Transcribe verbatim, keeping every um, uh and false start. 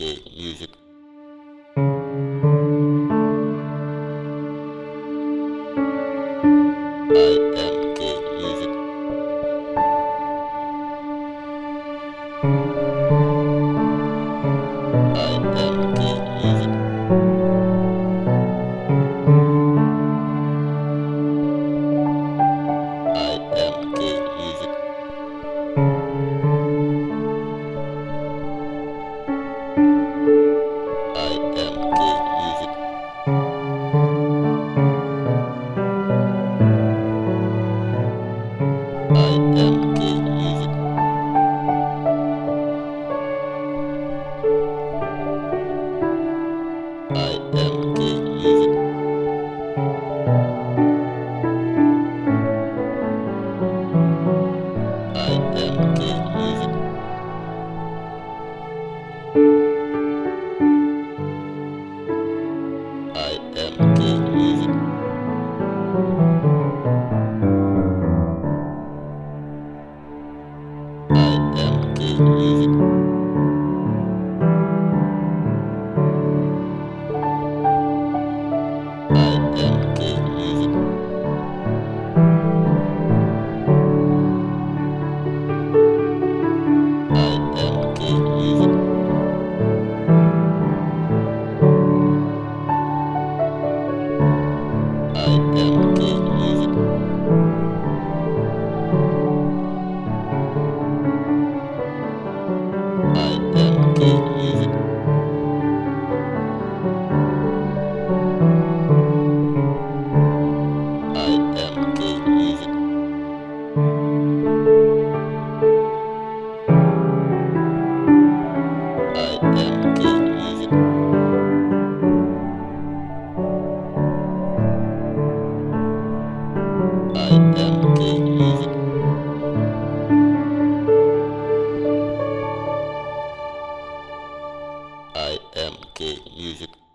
Окей, юзик. I am K Music.